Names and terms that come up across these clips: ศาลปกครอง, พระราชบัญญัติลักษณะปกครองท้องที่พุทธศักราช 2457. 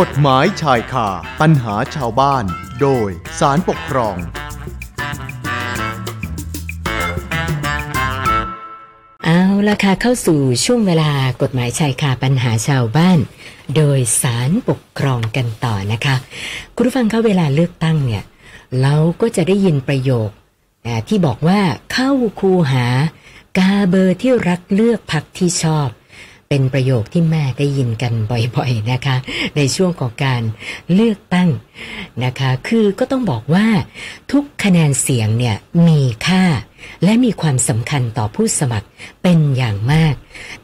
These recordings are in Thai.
กฎหมายชายคาปัญหาชาวบ้านโดยศาลปกครองเอาล่ะค่ะเข้าสู่ช่วงเวลากฎหมายชายคาปัญหาชาวบ้านโดยศาลปกครองกันต่อนะคะคุณผู้ฟังคะเวลาเลือกตั้งเนี่ยเราก็จะได้ยินประโยคที่บอกว่าเข้าคูหากาเบอร์ที่รักเลือกพรรคที่ชอบเป็นประโยคที่แม่ได้ยินกันบ่อยๆนะคะในช่วงของการเลือกตั้งนะคะคือก็ต้องบอกว่าทุกคะแนนเสียงเนี่ยมีค่าและมีความสำคัญต่อผู้สมัครเป็นอย่างมาก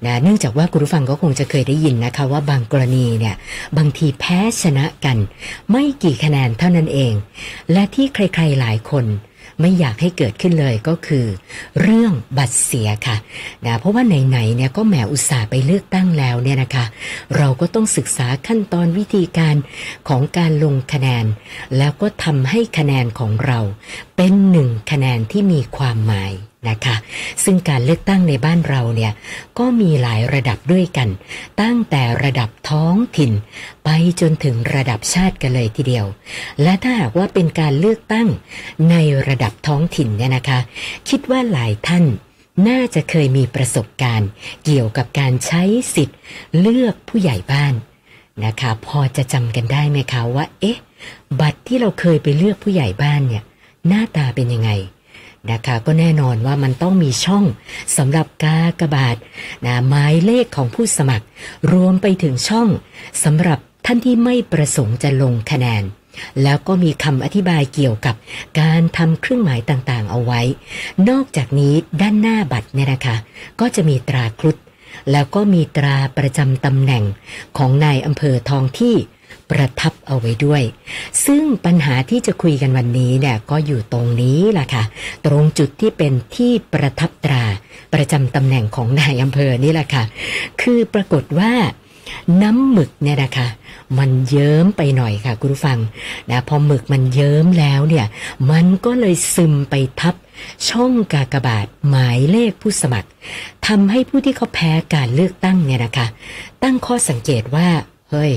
นะเนื่องจากว่าคุณผู้ฟังก็คงจะเคยได้ยินนะคะว่าบางกรณีเนี่ยบางทีแพ้ชนะกันไม่กี่คะแนนเท่านั้นเองและที่ใครๆหลายคนไม่อยากให้เกิดขึ้นเลยก็คือเรื่องบัตรเสียค่ะนะเพราะว่าไหนๆเนี่ยก็แหมอุตส่าห์ไปเลือกตั้งแล้วเนี่ยนะคะเราก็ต้องศึกษาขั้นตอนวิธีการของการลงคะแนนแล้วก็ทำให้คะแนนของเราเป็นหนึ่งคะแนนที่มีความหมายนะคะซึ่งการเลือกตั้งในบ้านเราเนี่ยก็มีหลายระดับด้วยกันตั้งแต่ระดับท้องถิ่นไปจนถึงระดับชาติกันเลยทีเดียวและถ้าหากว่าเป็นการเลือกตั้งในระดับท้องถิ่นเนี่ยนะคะคิดว่าหลายท่านน่าจะเคยมีประสบการณ์เกี่ยวกับการใช้สิทธิ์เลือกผู้ใหญ่บ้านนะคะพอจะจำกันได้ไหมคะว่าเอ๊ะบัตรที่เราเคยไปเลือกผู้ใหญ่บ้านเนี่ยหน้าตาเป็นยังไงนะคะก็แน่นอนว่ามันต้องมีช่องสำหรับกากบาทนะหมายเลขของผู้สมัครรวมไปถึงช่องสำหรับท่านที่ไม่ประสงค์จะลงคะแนนแล้วก็มีคำอธิบายเกี่ยวกับการทำเครื่องหมายต่างๆเอาไว้นอกจากนี้ด้านหน้าบัตรเนี่ยนะคะก็จะมีตราครุฑแล้วก็มีตราประจำตำแหน่งของนายอำเภอท้องที่ประทับเอาไว้ด้วยซึ่งปัญหาที่จะคุยกันวันนี้เนี่ยก็อยู่ตรงนี้ล่ะค่ะตรงจุดที่เป็นที่ประทับตราประจำตำแหน่งของนายอำเภอนี่ล่ะค่ะคือปรากฏว่าน้ำหมึกเนี่ยนะคะมันเยิ้มไปหน่อยค่ะคุณผู้ฟังนะพอหมึกมันเยิ้มแล้วเนี่ยมันก็เลยซึมไปทับช่องกากบาทหมายเลขผู้สมัครทำให้ผู้ที่เขาแพ้การเลือกตั้งเนี่ยนะคะตั้งข้อสังเกตว่าเฮ้ย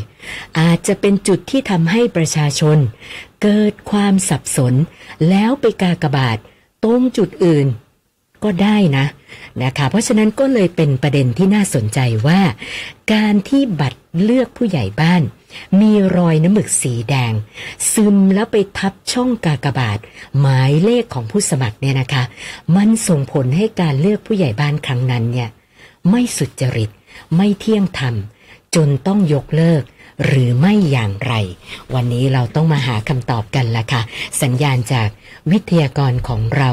อาจจะเป็นจุดที่ทำให้ประชาชนเกิดความสับสนแล้วไปกากบาทตรงจุดอื่นก็ได้นะคะเพราะฉะนั้นก็เลยเป็นประเด็นที่น่าสนใจว่าการที่บัตรเลือกผู้ใหญ่บ้านมีรอยน้ำหมึกสีแดงซึมแล้วไปทับช่องกากบาทหมายเลขของผู้สมัครเนี่ยนะคะมันส่งผลให้การเลือกผู้ใหญ่บ้านครั้งนั้นเนี่ยไม่สุจริตไม่เที่ยงธรรมจนต้องยกเลิกหรือไม่อย่างไรวันนี้เราต้องมาหาคำตอบกันละค่ะสัญญาณจากวิทยากรของเรา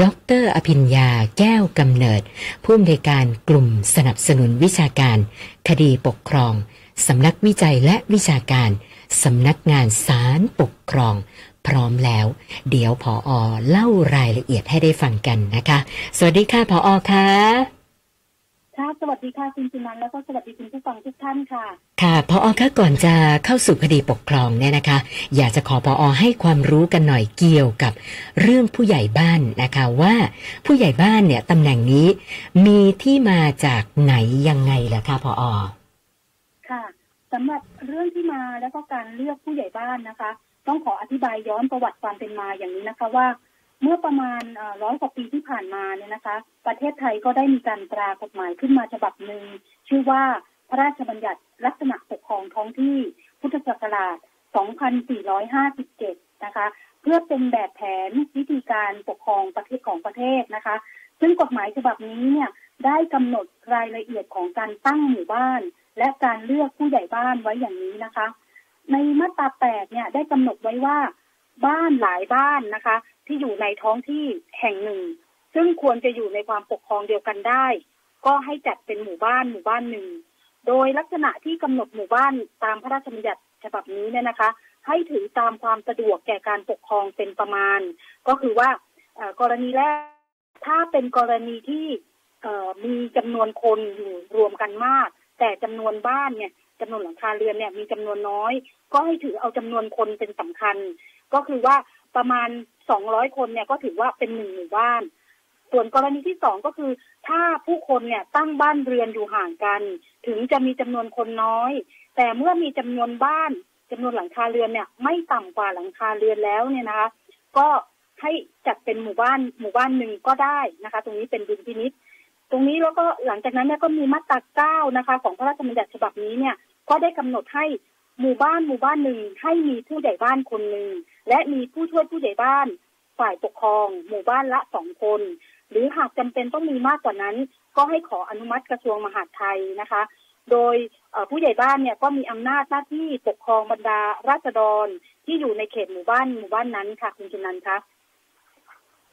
ดร.อภิญญาแก้วกำเนิดผู้อำนวยการกลุ่มสนับสนุนวิชาการคดีปกครองสำนักวิจัยและวิชาการสำนักงานศาลปกครองพร้อมแล้วเดี๋ยวผอ.เล่ารายละเอียดให้ได้ฟังกันนะคะสวัสดีค่ะผอ.ค่ะค่ะสวัสดีค่ะคุณสุนันท์แล้วก็สวัสดีคุณผู้ฟังทุกท่านค่ะค่ะผอ.คะก่อนจะเข้าสู่คดีปกครองเนี่ยนะคะอยากจะขอผอ.ให้ความรู้กันหน่อยเกี่ยวกับเรื่องผู้ใหญ่บ้านนะคะว่าผู้ใหญ่บ้านเนี่ยตำแหน่งนี้มีที่มาจากไหนยังไงล่ะคะผอ.ค่ะสำหรับเรื่องที่มาแล้วก็การเลือกผู้ใหญ่บ้านนะคะต้องขออธิบายย้อนประวัติความเป็นมาอย่างนี้นะคะว่าเมื่อประมาณ100 กว่าปีที่ผ่านมาเนี่ยนะคะประเทศไทยก็ได้มีการตรากฎหมายขึ้นมาฉบับหนึ่งชื่อว่าพระราชบัญญัติลักษณะปกครองท้องที่พุทธศักราช 2457 นะคะเพื่อเป็นแบบแผนวิธีการปกครองประเทศของประเทศนะคะซึ่งกฎหมายฉบับนี้เนี่ยได้กำหนดรายละเอียดของการตั้งหมู่บ้านและการเลือกผู้ใหญ่บ้านไว้อย่างนี้นะคะในมาตรา 8 เนี่ยได้กำหนดไว้ว่าบ้านหลายบ้านนะคะที่อยู่ในท้องที่แห่งหนึ่งซึ่งควรจะอยู่ในความปกครองเดียวกันได้ก็ให้จัดเป็นหมู่บ้านหนึ่งโดยลักษณะที่กำหนดหมู่บ้านตามพระราชบัญญัติฉบับนี้เนี่ยนะคะให้ถือตามความสะดวกแก่การปกครองเป็นประมาณก็คือว่ากรณีแรกถ้าเป็นกรณีที่มีจำนวนคนอยู่รวมกันมากแต่จำนวนบ้านเนี่ยจำนวนหลังคาเรือนเนี่ยมีจำนวนน้อยก็ให้ถือเอาจำนวนคนเป็นสำคัญก็คือว่าประมาณ200 คนเนี่ยก็ถือว่าเป็น1 หมู่บ้าน ส่วนกรณีที่2ก็คือถ้าผู้คนเนี่ยตั้งบ้านเรือนอยู่ห่างกันถึงจะมีจำนวนคนน้อยแต่เมื่อมีจำนวนบ้านจำนวนหลังคาเรือนเนี่ยไม่ต่ำกว่าหลังคาเรือนแล้วเนี่ยนะคะก็ให้จัดเป็นหมู่บ้านหนึ่งก็ได้นะคะตรงนี้เป็นดุลพินิจตรงนี้แล้วก็หลังจากนั้นเนี่ยก็มีมาตรา9นะคะของพระราชบัญญัติฉบับนี้เนี่ยก็ได้กำหนดให้หมู่บ้านหนึ่งให้มีผู้ใหญ่บ้านคนหนึ่งและมีผู้ช่วยผู้ใหญ่บ้านฝ่ายปกครองหมู่บ้านละ2 คนหรือหากจำเป็นต้องมีมากกว่านั้นก็ให้ขออนุมัติกระทรวงมหาดไทยนะคะโดยผู้ใหญ่บ้านเนี่ยก็มีอำนาจหน้าที่ปกครองบรรดาราษฎรที่อยู่ในเขตหมู่บ้านนั้นค่ะคุณจุนันท์คะ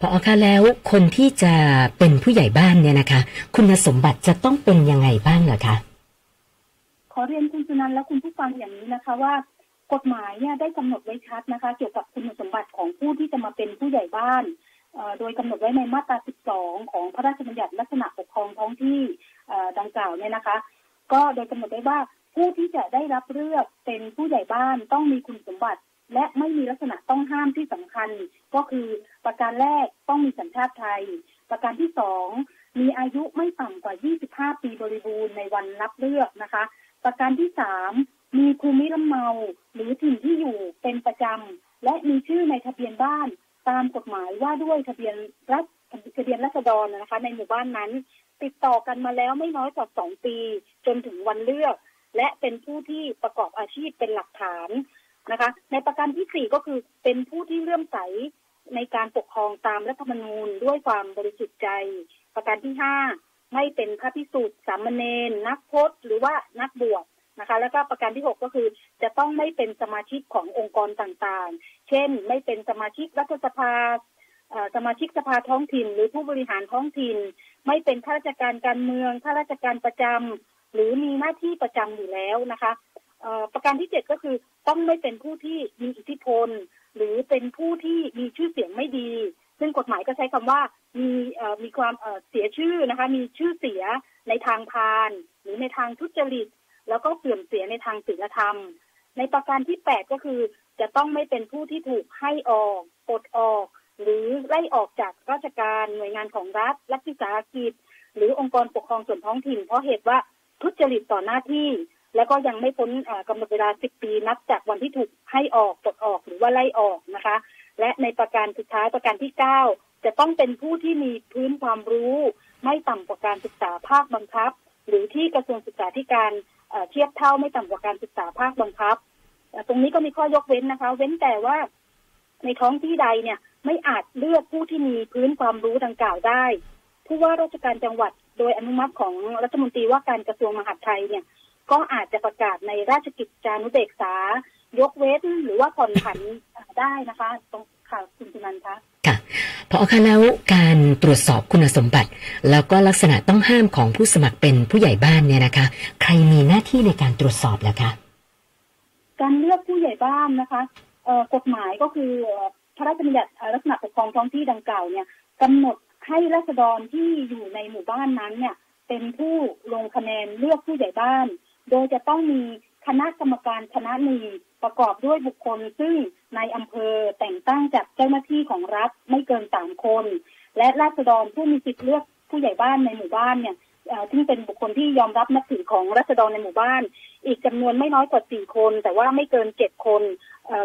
พอค่ะแล้วคนที่จะเป็นผู้ใหญ่บ้านเนี่ยนะคะคุณสมบัติจะต้องเป็นยังไงบ้างเหรอคะขอเรียนคุณจุนันท์และคุณผู้ฟังอย่างนี้นะคะว่ากฎหมายเนี่ยได้กำหนดไว้ชัดนะคะเกี่ยวกับคุณสมบัติของผู้ที่จะมาเป็นผู้ใหญ่บ้านโดยกำหนดไว้ในมาตรา 12 ของพระราชบัญญัติลักษณะปกครองท้องที่ดังกล่าวเนี่ยนะคะก็โดยกำหนดไว้ว่าผู้ที่จะได้รับเลือกเป็นผู้ใหญ่บ้านต้องมีคุณสมบัติและไม่มีลักษณะต้องห้ามที่สำคัญก็คือประการแรกต้องมีสัญชาติไทยประการที่2มีอายุไม่ต่ำกว่า25 ปีบริบูรณ์ในวันรับเลือกนะคะประการที่3มีภูมิลำเนาหรือถิ่นที่อยู่เป็นประจำและมีชื่อในทะเบียนบ้านตามกฎหมายว่าด้วยทะเบียนราษฎรนะคะในหมู่บ้านนั้นติดต่อกันมาแล้วไม่น้อยกว่า2 ปีจนถึงวันเลือกและเป็นผู้ที่ประกอบอาชีพเป็นหลักฐานนะคะในประการที่4ก็คือเป็นผู้ที่เลื่อมใสในการปกครองตามรัฐธรรมนูญด้วยความบริสุทธิ์ใจประการที่5ไม่เป็นพระภิกษุสามเณรนักพจน์หรือว่านักบวชนะคะแล้วก็ประการที่6ก็คือจะต้องไม่เป็นสมาชิกขององค์กรต่างๆเช่นไม่เป็นสมาชิกรัฐสภาสมาชิกสภาท้องถิ่นหรือผู้บริหารท้องถิ่นไม่เป็นข้าราชการการเมืองข้าราชการประจำหรือมีหน้าที่ประจำอยู่แล้วนะคะประการที่7ก็คือต้องไม่เป็นผู้ที่มีอิทธิพลหรือเป็นผู้ที่มีชื่อเสียงไม่ดีซึ่งกฎหมายก็ใช้คำว่ามีความเสียชื่อนะคะมีชื่อเสียในทางพาลหรือในทางทุจริตแล้วก็เสื่อมเสียในทางศีลธรรมในประการที่8ก็คือจะต้องไม่เป็นผู้ที่ถูกให้ออกปลดออกหรือไล่ออกจากราชการหน่วยงานของรัฐรัฐวิสาหกิจหรือองค์กรปกครองส่วนท้องถิ่นเพราะเหตุว่าทุจริตต่อหน้าที่แล้วก็ยังไม่พ้นกำหนดเวลา10 ปีนับจากวันที่ถูกให้ออกปลดออกหรือว่าไล่ออกนะคะและในประการสุดท้ายประการที่9จะต้องเป็นผู้ที่มีพื้นความรู้ไม่ต่ำกว่าการศึกษาภาคบังคับหรือที่กระทรวงศึกษาธิการเทียบเท่าไม่ต่ำกว่าการศึกษาภาคบังคับตรงนี้ก็มีข้อยกเว้นนะคะเว้นแต่ว่าในท้องที่ใดเนี่ยไม่อาจเลือกผู้ที่มีพื้นความรู้ดังกล่าวได้ผู้ว่าราชการจังหวัดโดยอนุมัติของรัฐมนตรีว่าการกระทรวงมหาดไทยเนี่ยก็อาจจะประกาศในราชกิจจานุเบกษายกเว้นหรือว่าผ่อนผันได้นะคะตรงข่าวคุณจุนันท์คะค่ะพอค่ะแล้วการตรวจสอบคุณสมบัติแล้วก็ลักษณะต้องห้ามของผู้สมัครเป็นผู้ใหญ่บ้านเนี่ยนะคะใครมีหน้าที่ในการตรวจสอบล่ะคะการเลือกผู้ใหญ่บ้านนะคะกฎหมายก็คือพระราชบัญญัติลักษณะปกครองท้องที่ดังกล่าวเนี่ยกำหนดให้ราษฎรที่อยู่ในหมู่บ้านนั้นเนี่ยเป็นผู้ลงคะแนนเลือกผู้ใหญ่บ้านโดยจะต้องมีคณะกรรมการคณะหนึ่งประกอบด้วยบุคคลซึ่งในอำเภอแต่งตั้งจากเจ้าหน้าที่ของรัฐไม่เกิน3 คนและราษฎรผู้มีสิทธิเลือกผู้ใหญ่บ้านในหมู่บ้านเนี่ยซึ่งเป็นบุคคลที่ยอมรับนับถือของราษฎรในหมู่บ้านอีกจำนวนไม่น้อยกว่า4 คนแต่ว่าไม่เกิน7 คน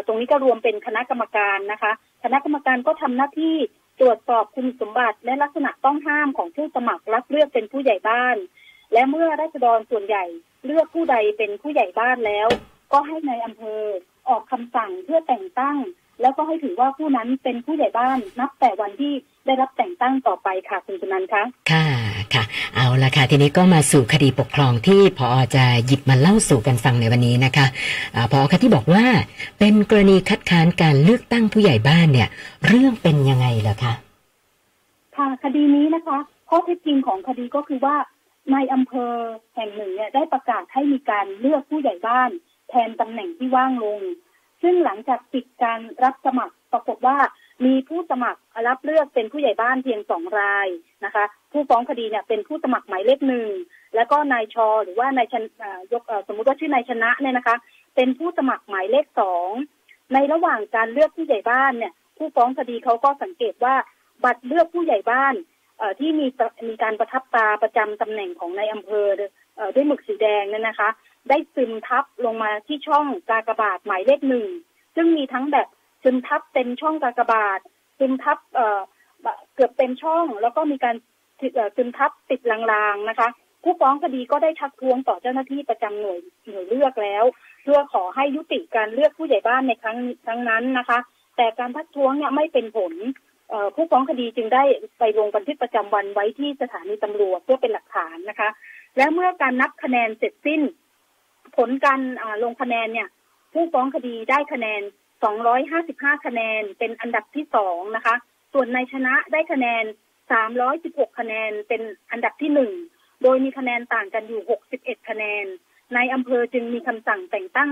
ตรงนี้ก็รวมเป็นคณะกรรมการนะคะคณะกรรมการก็ทำหน้าที่ตรวจสอบคุณสมบัติและลักษณะต้องห้ามของผู้สมัครรับเลือกเป็นผู้ใหญ่บ้านและเมื่อราษฎรส่วนใหญ่เลือกผู้ใดเป็นผู้ใหญ่บ้านแล้วก็ให้ในอำเภอออกคำสั่งเพื่อแต่งตั้งแล้วก็ให้ถือว่าผู้นั้นเป็นผู้ใหญ่บ้านนับแต่วันที่ได้รับแต่งตั้งต่อไปค่ะคุณจุนันท์คะค่ะค่ะเอาละค่ะทีนี้ก็มาสู่คดีปกครองที่ผอ.จะหยิบมาเล่าสู่กันฟังในวันนี้นะคะผอ.ค่ะที่บอกว่าเป็นกรณีคัดค้านการเลือกตั้งผู้ใหญ่บ้านเนี่ยเรื่องเป็นยังไงเหรอคะค่ะคดีนี้นะคะข้อเท็จจริงของคดีก็คือว่าในอำเภอแห่งหนึ่งเนี่ยได้ประกาศให้มีการเลือกผู้ใหญ่บ้านแทนตำแหน่งที่ว่างลงซึ่งหลังจากปิดการรับสมัครปรากฏว่ามีผู้สมัครรับเลือกเป็นผู้ใหญ่บ้านเพียง2 รายนะคะผู้ฟ้องคดีเนี่ยเป็นผู้สมัครหมายเลข1แล้วก็นายชอหรือว่านายชนสมมุติว่าชื่อนายชนะเนี่ยนะคะเป็นผู้สมัครหมายเลข2ในระหว่างการเลือกผู้ใหญ่บ้านเนี่ยผู้ฟ้องคดีเขาก็สังเกตว่าบัตรเลือกผู้ใหญ่บ้าน ที่มีการประทับตาประจำตำแหน่งของในอำเภอด้วยหมึกสีแดงนั่นนะคะได้ซึมทับลงมาที่ช่องกากบาทหมายเลขหนึ่งซึ่งมีทั้งแบบซึมทับเต็มช่องกากบาทซึมทับเกือบเต็มช่องแล้วก็มีการซึมทับติดลางๆนะคะผู้ฟ้องคดีก็ได้ทักท้วงต่อเจ้าหน้าที่ประจำหน่วยเลือกแล้วเพื่อขอให้ยุติการเลือกผู้ใหญ่บ้านในครั้งนั้นนะคะแต่การทักท้วงเนี่ยไม่เป็นผลผู้ฟ้องคดีจึงได้ไปลงบันทึกประจำวันไว้ที่สถานีตำรวจเพื่อเป็นหลักฐานนะคะและเมื่อการนับคะแนนเสร็จสิ้นผลการลงคะแนนเนี่ยผู้ฟ้องคดีได้คะแนน255คะแนนเป็นอันดับที่2นะคะส่วนนายชนะได้คะแนน316คะแนนเป็นอันดับที่1โดยมีคะแนนต่างกันอยู่61คะแนนนายอำเภอจึงมีคำสั่งแต่งตั้ง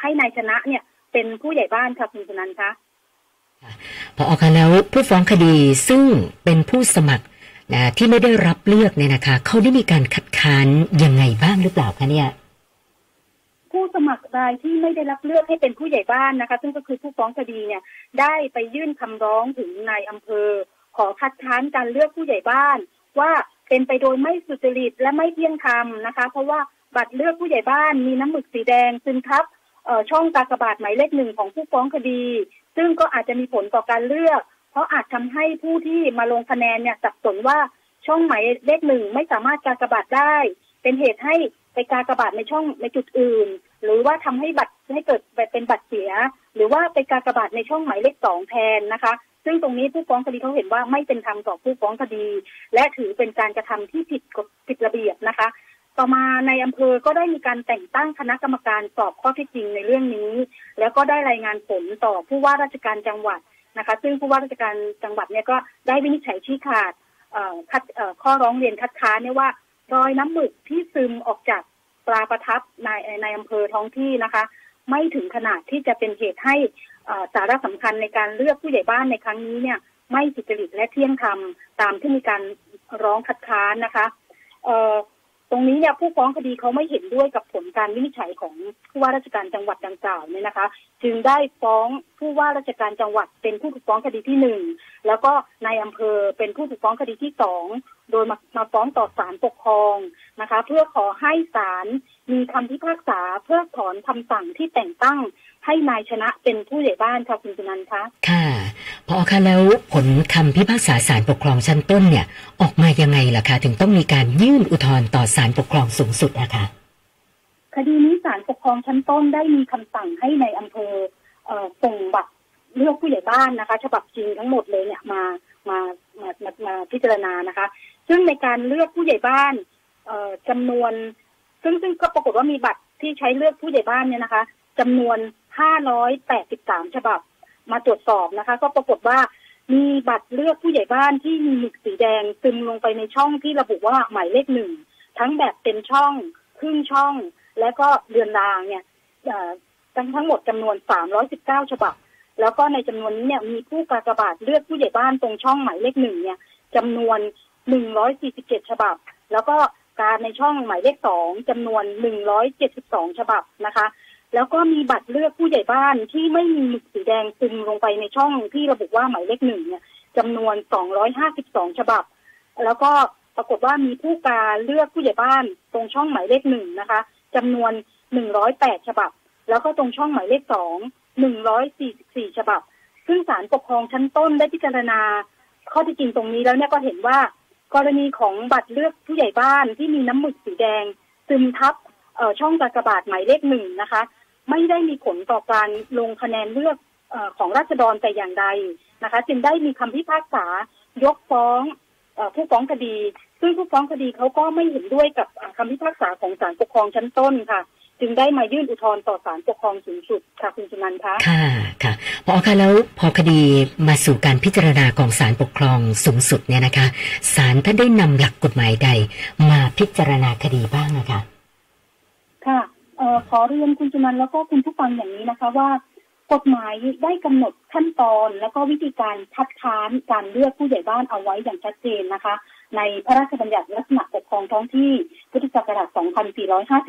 ให้นายชนะเนี่ยเป็นผู้ใหญ่บ้านค่ะคุณสุนันท์คะพอค่ะแล้วผู้ฟ้องคดีซึ่งเป็นผู้สมัครที่ไม่ได้รับเลือกเนี่ยนะคะเขาได้มีการคัดค้านยังไงบ้างหรือเปล่าคะเนี่ยผู้สมัครรายที่ไม่ได้รับเลือกให้เป็นผู้ใหญ่บ้านนะคะซึ่งก็คือผู้ฟ้องคดีเนี่ยได้ไปยื่นคำร้องถึงนายอำเภอขอคัดค้านการเลือกผู้ใหญ่บ้านว่าเป็นไปโดยไม่สุจริตและไม่เที่ยงธรรมนะคะเพราะว่าบัตรเลือกผู้ใหญ่บ้านมีน้ำหมึกสีแดงซึมทับช่องกากบาทหมายเลขหนึ่งของผู้ฟ้องคดีซึ่งก็อาจจะมีผลต่อการเลือกเพราะอาจทำให้ผู้ที่มาลงคะแนนเนี่ยสับสนว่าช่องหมายเลขหนึ่งไม่สามารถกากบาทได้เป็นเหตุให้ไปกากบาทในช่องในจุดอื่นหรือว่าทำให้บัตรให้เกิดเป็นบัตรเสียหรือว่าไปกากบาทในช่องหมายเลขสองแทนนะคะซึ่งตรงนี้ผู้ฟ้องคดีเขาเห็นว่าไม่เป็นธรรมต่อผู้ฟ้องคดีและถือเป็นการกระทำที่ผิดระเบียบนะคะต่อมาในอำเภอก็ได้มีการแต่งตั้งคณะกรรมการสอบข้อเท็จจริงในเรื่องนี้แล้วก็ได้รายงานผลต่อผู้ว่าราชการจังหวัดนะคะซึ่งผู้ว่าราชการจังหวัดเนี่ยก็ได้วินิจฉัยชี้ขาดข้อร้องเรียนคัดค้านเนี่ยว่ารอยน้ำหมึกที่ซึมออกจากปลาประทับในอำเภอท้องที่นะคะไม่ถึงขนาดที่จะเป็นเหตุให้สาระสำคัญในการเลือกผู้ใหญ่บ้านในครั้งนี้เนี่ยไม่สุจริตและเที่ยงธรรมตามที่มีการร้องคัดค้านนะคะตรงนี้เนี่ยผู้ฟ้องคดีเขาไม่เห็นด้วยกับผลการวินิจฉัยของผู้ว่าราชการจังหวัดดังกล่าวเนี่ยนะคะจึงได้ฟ้องผู้ว่าราชการจังหวัดเป็นผู้ถูกฟ้องคดีที่1แล้วก็นายอำเภอเป็นผู้ถูกฟ้องคดีที่2โดยมาฟ้องต่อศาลปกครองนะคะเพื่อขอให้ศาลมีคำพิพากษาเพิกถอนคำสั่งที่แต่งตั้งให้นายชนะเป็นผู้ใหญ่บ้านค่ะคุณสุนันท์คะค่ะพอค่ะแล้วผลคำพิพากษาศาลปกครองชั้นต้นเนี่ยออกมายังไงล่ะคะถึงต้องมีการยื่นอุทธรณ์ต่อศาลปกครองสูงสุดนะคะคดีนี้ศาลปกครองชั้นต้นได้มีคำสั่งให้ในอำเภอส่งบัตรเลือกผู้ใหญ่บ้านนะคะฉบับจริงทั้งหมดเลยเนี่ยมาพิจารณานะคะซึ่งในการเลือกผู้ใหญ่บ้านจำนวนซึ่งก็ปรากฏว่ามีบัตรที่ใช้เลือกผู้ใหญ่บ้านเนี่ยนะคะจำนวน583ฉบับมาตรวจสอบนะคะก็ปรากฏว่ามีบัตรเลือกผู้ใหญ่บ้านที่มีหมึกสีแดงซึมลงไปในช่องที่ระบุว่าหมายเลขหนึ่งทั้งแบบเต็มช่องครึ่งช่องและก็เรือนรางเนี่ยทั้งหมดจำนวน319ฉบับแล้วก็ในจำนวนนี้เนี่ยมีผู้กากบาทเลือกผู้ใหญ่บ้านตรงช่องหมายเลขหนึ่งเนี่ยจำนวน147ฉบับแล้วก็การในช่องหมายเลขสองจำนวน172ฉบับนะคะแล้วก็มีบัตรเลือกผู้ใหญ่บ้านที่ไม่มีหมึกสีแดงซึมลงไปในช่องที่ระบุว่าหมายเลขหนึ่งเนี่ยจำนวน252ฉบับแล้วก็ปรากฏว่ามีผู้กาเลือกผู้ใหญ่บ้านตรงช่องหมายเลขหนึ่งนะคะจำนวน108ฉบับแล้วก็ตรงช่องหมายเลขสอง144ฉบับซึ่งศาลปกครองชั้นต้นได้พิจารณาข้อที่จริงตรงนี้แล้วเนี่ยก็เห็นว่ากรณีของบัตรเลือกผู้ใหญ่บ้านที่มีน้ำหมึกสีแดงซึมทับช่องกากบาทหมายเลขหนึ่งนะคะไม่ได้มีผลต่อการลงคะแนนเลือกของราษฎรแต่อย่างใดนะคะจึงได้มีคำพิพากษายกฟ้องผู้ฟ้องคดีซึ่งผู้ฟ้องคดีเขาก็ไม่เห็นด้วยกับคำพิพากษาของศาลปกครองชั้นต้นค่ะจึงได้มายื่นอุทธรณ์ต่อศาลปกครองสูงสุดค่ะคุณสุนันท์คะค่ะค่ะพอค่ะแล้วพอคดีมาสู่การพิจารณาของศาลปกครองสูงสุดเนี่ยนะคะศาลท่านได้นำหลักกฎหมายใดมาพิจารณาคดีบ้างนะคะค่ะขอเรียนคุณจุนันท์แล้วก็คุณผู้ฟังอย่างนี้นะคะว่ากฎหมายได้กำหนดขั้นตอนและก็วิธีการคัดค้านการเลือกผู้ใหญ่บ้านเอาไว้อย่างชัดเจนนะคะในพระราชบัญญัติลักษณะปกครองท้องที่พุทธศักราช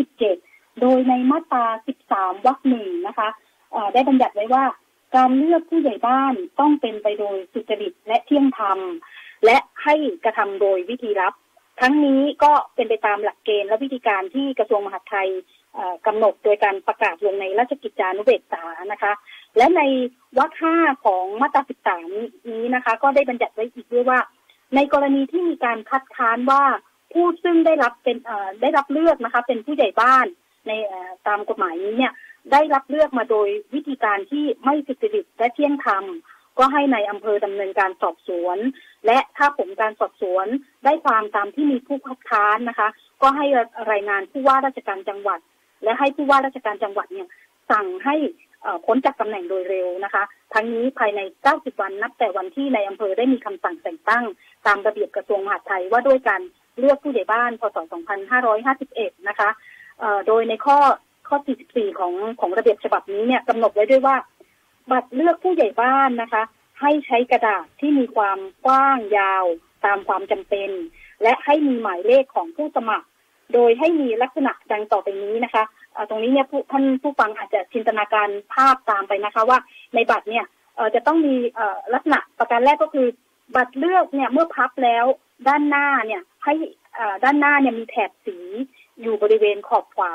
2457 โดยในมาตรา 13 วรรค 1 นะคะได้บัญญัติไว้ว่าการเลือกผู้ใหญ่บ้านต้องเป็นไปโดยสุจริตและเที่ยงธรรม และให้กระทำโดยวิธีลับทั้งนี้ก็เป็นไปตามหลักเกณฑ์และวิธีการที่กระทรวงมหาดไทยกำหนดโดยการประกาศลงในราชกิจจานุเบกษานะคะและในวรรค 5 ของมาตรา 13 นี้นะคะก็ได้บัญญัติไว้อีกด้วยว่าในกรณีที่มีการคัดค้านว่าผู้ซึ่งได้รับเลือกนะคะเป็นผู้ใหญ่บ้านในตามกฎหมายนี้เนี่ยได้รับเลือกมาโดยวิธีการที่ไม่สุจริตและเที่ยงธรรมก็ให้ในอำเภอดำเนินการสอบสวนและถ้าผลการสอบสวนได้ความตามที่มีผู้คัดค้านนะคะก็ให้รายงานผู้ว่าราชการจังหวัดและให้ผู้ว่าราชการจังหวัดเนี่ยสั่งให้พ้นจากตำแหน่งโดยเร็วนะคะทั้งนี้ภายใน90วันนับแต่วันที่ในอำเภอได้มีคำสั่งแต่งตั้งตามระเบียบกระทรวงมหาดไทยว่าด้วยการเลือกผู้ใหญ่บ้านพ.ศ. 2551นะคะโดยในข้อ44ของระเบียบฉบับนี้เนี่ยกำหนดไว้ด้วยว่าบัตรเลือกผู้ใหญ่บ้านนะคะให้ใช้กระดาษที่มีความกว้างยาวตามความจำเป็นและให้มีหมายเลขของผู้สมัครโดยให้มีลักษณะดังต่อไปนี้นะคะตรงนี้เนี่ยท่านผู้ฟังอาจจะจินตนาการภาพตามไปนะคะว่าในบัตรเนี่ยจะต้องมีลักษณะประการแรกก็คือบัตรเลือกเนี่ยเมื่อพับแล้วด้านหน้าเนี่ยให้ด้านหน้าเนี่ยมีแถบสีอยู่บริเวณขอบขวา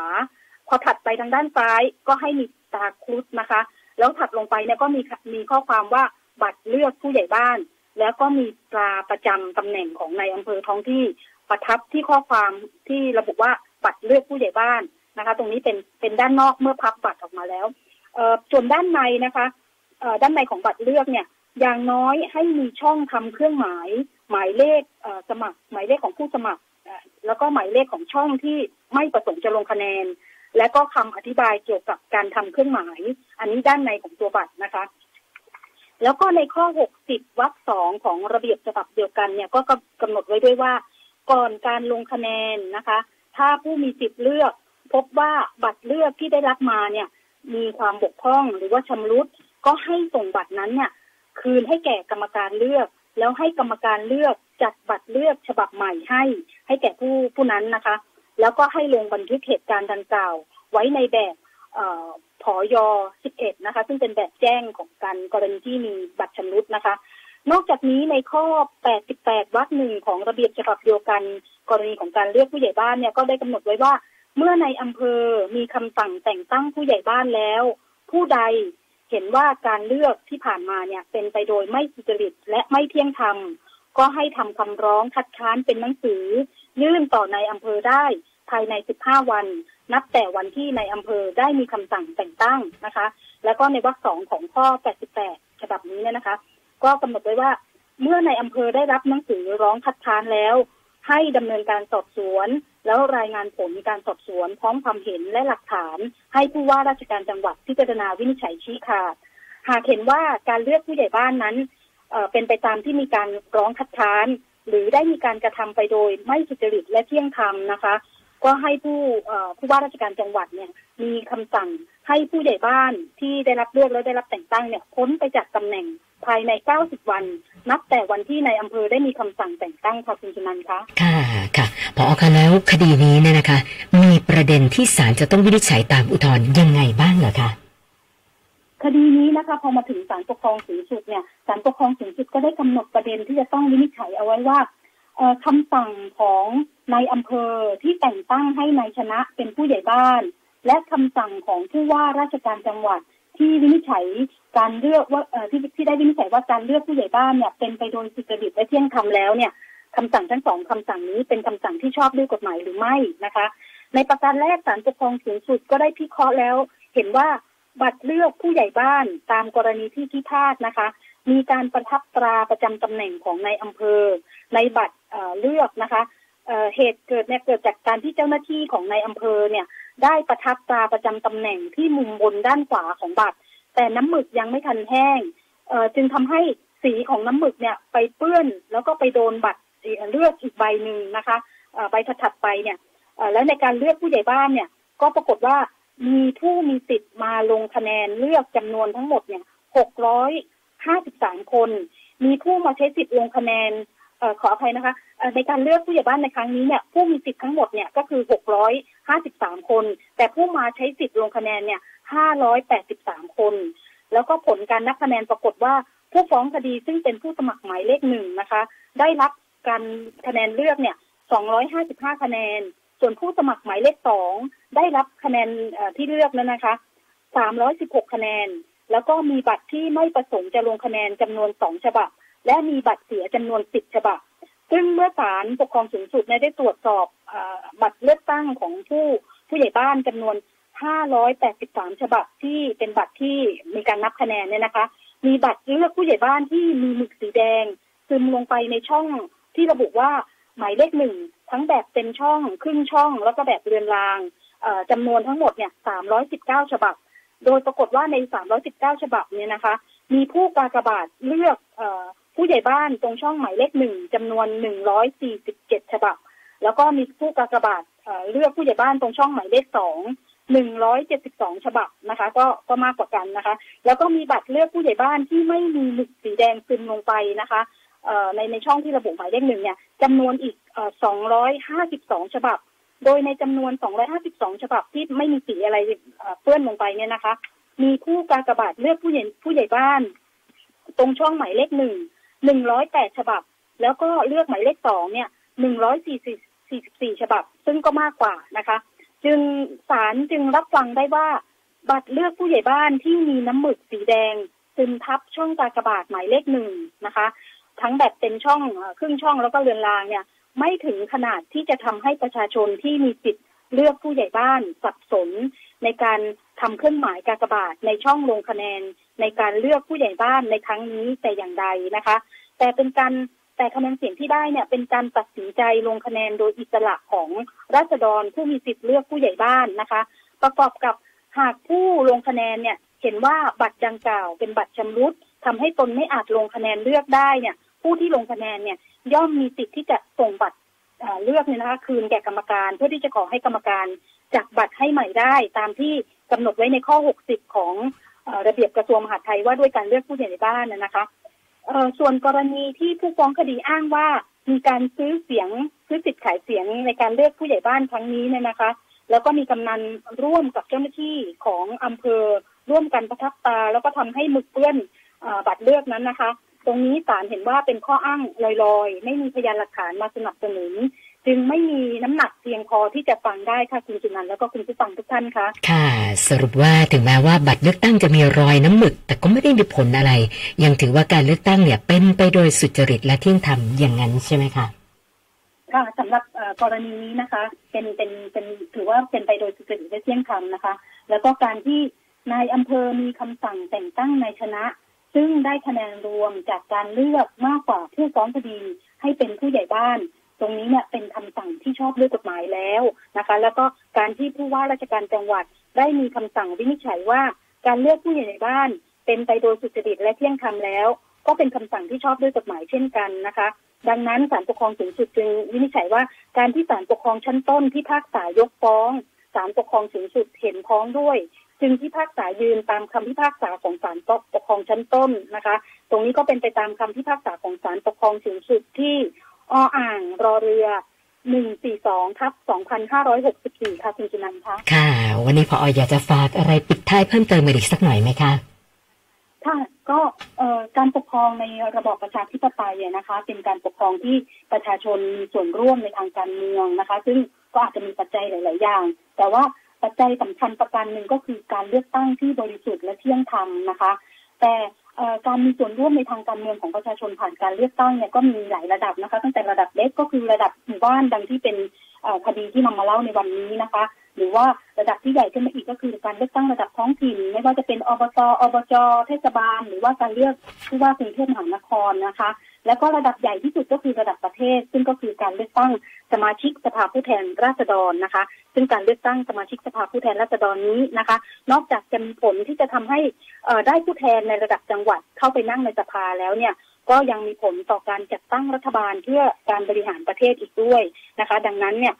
พอถัดไปทางด้านซ้ายก็ให้มีตาครุฑนะคะแล้วถัดลงไปเนี่ยก็มีข้อความว่าบัตรเลือกผู้ใหญ่บ้านแล้วก็มีตราประจำตำแหน่งของนายอำเภอท้องที่ประทับที่ข้อความที่ระบุว่าบัตรเลือกผู้ใหญ่บ้านนะคะตรงนี้เป็นด้านนอกเมื่อพับบัตรออกมาแล้วส่วนด้านในนะคะด้านในของบัตรเลือกเนี่ยอย่างน้อยให้มีช่องทำเครื่องหมายหมายเลขสมัครหมายเลขของผู้สมัครแล้วก็หมายเลขของช่องที่ไม่ประสงค์จะลงคะแนนและก็คำอธิบายเกี่ยวกับการทำเครื่องหมายอันนี้ด้านในของตัวบัตรนะคะแล้วก็ในข้อ60วรรค 2ของระเบียบฉบับเดียวกันเนี่ยก็กำหนดไว้ด้วยว่าก่อนการลงคะแนนนะคะถ้าผู้มีสิทธิ์เลือกพบว่าบัตรเลือกที่ได้รับมาเนี่ยมีความบกพร่องหรือว่าชำรุดก็ให้ส่งบัตรนั้นเนี่ยคืนให้แก่กรรมการเลือกแล้วให้กรรมการเลือกจัดบัตรเลือกฉบับใหม่ให้แก่ผู้นั้นนะคะแล้วก็ให้ลงบันทึกเหตุการณ์ดังกล่าวไว้ในแบบผย11นะคะซึ่งเป็นแบบแจ้งของการกรณีที่มีบัตรชำรุดนะคะนอกจากนี้ในข้อ88วรรค 1ของระเบียบฉบับเดียวกันกรณีของการเลือกผู้ใหญ่บ้านเนี่ยก็ได้กำหนดไว้ว่าเมื่อในอำเภอมีคำสั่งแต่งตั้งผู้ใหญ่บ้านแล้วผู้ใดเห็นว่าการเลือกที่ผ่านมาเนี่ยเป็นไปโดยไม่สุจริตและไม่เที่ยงธรรมก็ให้ทำคำร้องคัดค้านเป็นหนังสือยื่นต่อในอำเภอได้ภายใน15วันนับแต่วันที่ในอำเภอได้มีคำสั่งแต่งตั้งนะคะแล้วก็ในวรรค 2ของข้อ88ฉบับนี้เนี่ยนะคะก็กำหนดไว้ว่าเมื่อในอำเภอได้รับหนังสือร้องคัดค้านแล้วให้ดำเนินการสอบสวนแล้วรายงานผลการสอบสวนพร้อมความเห็นและหลักฐานให้ผู้ว่าราชการจังหวัดพิจารณาวินิจฉัยชี้ขาดหากเห็นว่าการเลือกผู้ใหญ่บ้านนั้นเป็นไปตามที่มีการร้องคัดค้านหรือได้มีการกระทำไปโดยไม่สุจริตและเที่ยงธรรมนะคะก็ให้ผู้ว่าราชการจังหวัดเนี่ยมีคำสั่งให้ผู้ใหญ่บ้านที่ได้รับเลือกและได้รับแต่งตั้งเนี่ยพ้นไปจากตำแหน่งภายใน90วันนับแต่วันที่ในอำเภอได้มีคำสั่งแต่งตั้งค่ะคุณชนันท์คะค่ะค่ะพอคะแล้วคดีนี้เนี่ยนะคะมีประเด็นที่ศาลจะต้องวินิจฉัยตามอุทธรณ์ยังไงบ้างเหรอคะคดีนี้นะคะพอมาถึงศาลปกครองสูงสุดเนี่ยศาลปกครองสูงสุดก็ได้กำหนดประเด็นที่จะต้องวินิจฉัยเอาไว้ว่าคำสั่งของนายอำเภอที่แต่งตั้งให้นายชนะเป็นผู้ใหญ่บ้านและคำสั่งของผู้ว่าราชการจังหวัดที่วินิจฉัยการเลือกว่าที่ได้วินิจฉัยว่าการเลือกผู้ใหญ่บ้านเนี่ยเป็นไปโดยสุจริตและเที่ยงธรรมแล้วเนี่ยคำสั่งทั้งสองคำสั่งนี้เป็นคำสั่งที่ชอบด้วยกฎหมายหรือไม่นะคะในประการแรกศาลปกครองสูงสุดก็ได้พิเคราะห์แล้วเห็นว่าบัตรเลือกผู้ใหญ่บ้านตามกรณีที่พิพาทนะคะมีการประทับตราประจำตำแหน่งของนายอำเภอในบัตรเลือกนะคะเหตุเกิดเนี่ยเกิดจากการที่เจ้าหน้าที่ของนายอำเภอเนี่ยได้ประทับตราประจำตำแหน่งที่มุมบนด้านขวาของบัตรแต่น้ำหมึกยังไม่ทันแห้งจึงทำให้สีของน้ำหมึกเนี่ยไปเปื้อนแล้วก็ไปโดนบัตรเลือกอีกใบหนึ่งนะคะใบถัดไปเนี่ยและในการเลือกผู้ใหญ่บ้านเนี่ยก็ปรากฏว่ามีผู้มีสิทธิ์มาลงคะแนนเลือกจำนวนทั้งหมดเนี่ย653คนมีผู้มาใช้สิทธิ์ลงคะแนนขออภัยนะคะในการเลือกผู้ใหญ่บ้านในครั้งนี้เนี่ยผู้มีสิทธิ์ทั้งหมดเนี่ยก็คือ653คนแต่ผู้มาใช้สิทธิ์ลงคะแนนเนี่ย583คนแล้วก็ผลการนับคะแนนปรากฏว่าผู้ฟ้องคดีซึ่งเป็นผู้สมัครหมายเลข1นะคะ ได้รับการคะแนนเลือกเนี่ย255คะแนนส่วนผู้สมัครหมายเลข2ได้รับคะแนนที่เลือกนั้นนะคะ316คะแนนแล้วก็มีบัตรที่ไม่ประสงค์จะลงคะแนนจำนวน2ฉบับและมีบัตรเสียจำนวน10ฉบับซึ่งเมื่อศาลปกครองสูงสุดได้ตรวจสอบบัตรเลือกตั้งของผู้ใหญ่บ้านจำนวน583ฉบับที่เป็นบัตรที่มีการนับคะแนนเนี่ยนะคะมีบัตรเลือกผู้ใหญ่บ้านที่มีหมึกสีแดงซึมลงไปในช่องที่ระบุว่าหมายเลข1ทั้งแบบเต็มช่องครึ่งช่องแล้วก็แบบเรือนรางจำนวนทั้งหมดเนี่ย319ฉบับโดยปรากฏว่าใน319ฉบับเนี่ยนะคะมีผู้กากบาทเลือกผู้ใหญ่บ้านตรงช่องหมายเลข1จำนวน147ฉบับแล้วก็มีผู้กากบาทเลือกผู้ใหญ่บ้านตรงช่องหมายเลข2 172ฉบับนะคะก็มากกว่ากันนะคะแล้วก็มีบัตรเลือกผู้ใหญ่บ้านที่ไม่มีหมึกสีแดงซึมลงไปนะคะในช่องที่ระบุหมายเลข1เนี่ยจำนวนอีก252ฉบับโดยในจำนวน252ฉบับที่ไม่มีสีอะไรเปื้อนลงไปเนี่ยนะคะมีผู้กากบาทเลือกผู้ใหญ่บ้านตรงช่องหมายเลข1 108ฉบับแล้วก็เลือกหมายเลข2เนี่ย144ฉบับซึ่งก็มากกว่านะคะจึงศาลจึงรับฟังได้ว่าบัตรเลือกผู้ใหญ่บ้านที่มีน้ำหมึกสีแดงซึมทับช่องกากบาทหมายเลข1นะคะทั้งแบบเต็มช่องครึ่งช่องแล้วก็เรือนรางเนี่ยไม่ถึงขนาดที่จะทำให้ประชาชนที่มีสิทธิ์เลือกผู้ใหญ่บ้านสับสนในการทำเครื่องหมายกากบาทในช่องลงคะแนนในการเลือกผู้ใหญ่บ้านในครั้งนี้แต่อย่างใดนะคะแต่คะแนนเสียงที่ได้เนี่ยเป็นการตัดสินใจลงคะแนนโดยอิสระของราษฎรผู้มีสิทธิ์เลือกผู้ใหญ่บ้านนะคะประกอบกับหากผู้ลงคะแนนเนี่ยเห็นว่าบัตรดังกล่าวเป็นบัตรชำรุดทำให้ตนไม่อาจลงคะแนนเลือกได้เนี่ยผู้ที่ลงคะแนนเนี่ยย่อมมีสิทธิ์ที่จะส่งบัตรเลือกเนี่ยนะคะคืนแก่กรรมการเพื่อที่จะขอให้กรรมการจัดบัตรให้ใหม่ได้ตามที่กำหนดไว้ในข้อ60ของระเบียบกระทรวงมหาดไทยว่าด้วยการเลือกผู้ใหญ่บ้านนะคะส่วนกรณีที่ผู้ฟ้องคดีอ้างว่ามีการซื้อสิทธิ์ขายเสียงในการเลือกผู้ใหญ่บ้านครั้งนี้เนี่ยนะคะแล้วก็มีกำนันร่วมกับเจ้าหน้าที่ของอำเภอร่วมกันประทับตาแล้วก็ทำให้หมึกเปื้อนบัตรเลือกนั้นนะคะตรงนี้ศาลเห็นว่าเป็นข้ออ้างลอยๆไม่มีพยานหลักฐานมาสนับสนุนจึงไม่มีน้ำหนักเพียงพอที่จะฟังได้ค่ะคุณจุนันท์แล้วก็คุณผู้ฟังทุกท่านค่ะค่ะสรุปว่าถึงแม้ว่าบัตรเลือกตั้งจะมีรอยน้ำหมึกแต่ก็ไม่ได้มีผลอะไรยังถือว่าการเลือกตั้งเนี่ยเป็นไปโดยสุจริตและเที่ยงธรรมอย่างนั้นใช่ไหมคะค่ะสำหรับกรณีนี้นะคะเป็นถือว่าเป็นไปโดยสุจริตและเที่ยงธรรมนะคะแล้วก็การที่นายอำเภอมีคำสั่งแต่งตั้งนายชนะซึ่งได้คะแนนรวมจากการเลือกมากกว่าผู้ฟ้องคดีให้เป็นผู้ใหญ่บ้านตรงนี้เนี่ยเป็นคำสั่งที่ชอบด้วยกฎหมายแล้วนะคะแล้วก็การที่ผู้ว่าราชการจังหวัดได้มีคำสั่งวินิจฉัยว่าการเลือกผู้ใหญ่บ้านเป็นไปโดยสุจริตและเที่ยงธรรมแล้วก็เป็นคำสั่งที่ชอบด้วยกฎหมายเช่นกันนะคะดังนั้นศาลปกครองสูงสุดจึงวินิจฉัยว่าการที่ศาลปกครองชั้นต้นพิพากษายกฟ้องศาลปกครองสูงสุดเห็นพ้องด้วยจึงพิพากษายืนตามคำพิพากษาของศาลปกครองชั้นต้นนะคะตรงนี้ก็เป็นไปตามคำพิพากษาของศาลปกครองสูงสุดที่อ.อ่าง รอเรือ 142/2564 ค่ะคุณจุนันท์คะค่ะวันนี้ผอ.อยากจะฝากอะไรปิดท้ายเพิ่มเติมอีกสักหน่อยไหมคะค่ะก็การปกครองในระบอบประชาธิปไตยนะคะเป็นการปกครองที่ประชาชนมีส่วนร่วมในทางการเมืองนะคะซึ่งก็อาจจะมีปัจจัยหลายๆอย่างแต่ว่าปัจจัยสำคัญประการหนึ่งก็คือการเลือกตั้งที่บริสุทธิ์และเที่ยงธรรมนะคะแต่การมีส่วนร่วมในทางการเมืองของประชาชนผ่านการเลือกตั้งเนี่ยก็มีหลายระดับนะคะตั้งแต่ระดับเล็กก็คือระดับหมู่บ้านดังที่เป็นคดีที่นำมาเล่าในวันนี้นะคะหรือว่าระดับที่ใหญ่ขึ้นมาอีกก็คือการเลือกตั้งระดับท้องถิ่นไม่ว่าจะเป็นอบจเทศบาลหรือว่าการเลือกผู้ว่ากรุงเทพมหานครนะคะแล้วก็ระดับใหญ่ที่สุดก็คือระดับประเทศซึ่งก็คือการเลือกตั้งสมาชิกสภาผู้แทนราษฎรนะคะซึ่งการเลือกตั้งสมาชิกสภาผู้แทนราษฎรนี้นะคะนอกจากจะมีผลที่จะทำให้ได้ผู้แทนในระดับจังหวัดเข้าไปนั่งในสภาแล้วเนี่ยก็ยังมีผลต่อการจัดตั้งรัฐบาลเพื่อการบริหารประเทศอีกด้วยนะคะดังนั้นเนี่ย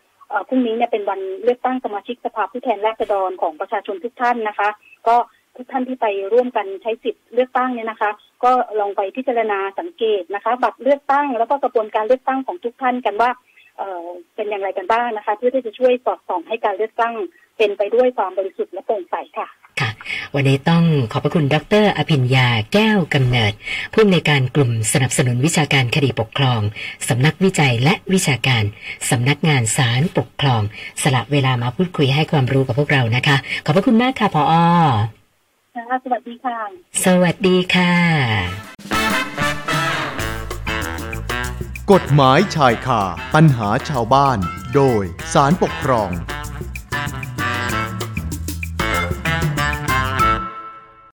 พรุ่งนี้เนี่ยเป็นวันเลือกตั้งสมาชิกสภาผู้แทนราษฎรของประชาชนทุกท่านนะคะก็ทุกท่านที่ไปร่วมกันใช้สิทธิ์เลือกตั้งเนี่ยนะคะก็ลองไปพิจารณาสังเกตนะคะบัตรเลือกตั้งแล้วก็กระบวนการเลือกตั้งของทุกท่านกันว่าเป็นอย่างไรกันบ้างนะคะเพื่อที่จะช่วยสอดส่องให้การเลือกตั้งเป็นไปด้วยความบริสุทธิ์และโปร่งใสค่ะ วันนี้ต้องขอบพระคุณดร.อภิญญาแก้วกำเนิดผู้อำนวยการกลุ่มสนับสนุนวิชาการคดีปกครองสำนักวิจัยและวิชาการสำนักงานศาลปกครองสละเวลามาพูดคุยให้ความรู้กับพวกเรานะคะขอบพระคุณมากค่ะผอ.สวัสดีค่ะสวัสดีค่ะกฎหมายชายคาปัญหาชาวบ้านโดยศาลปกครอง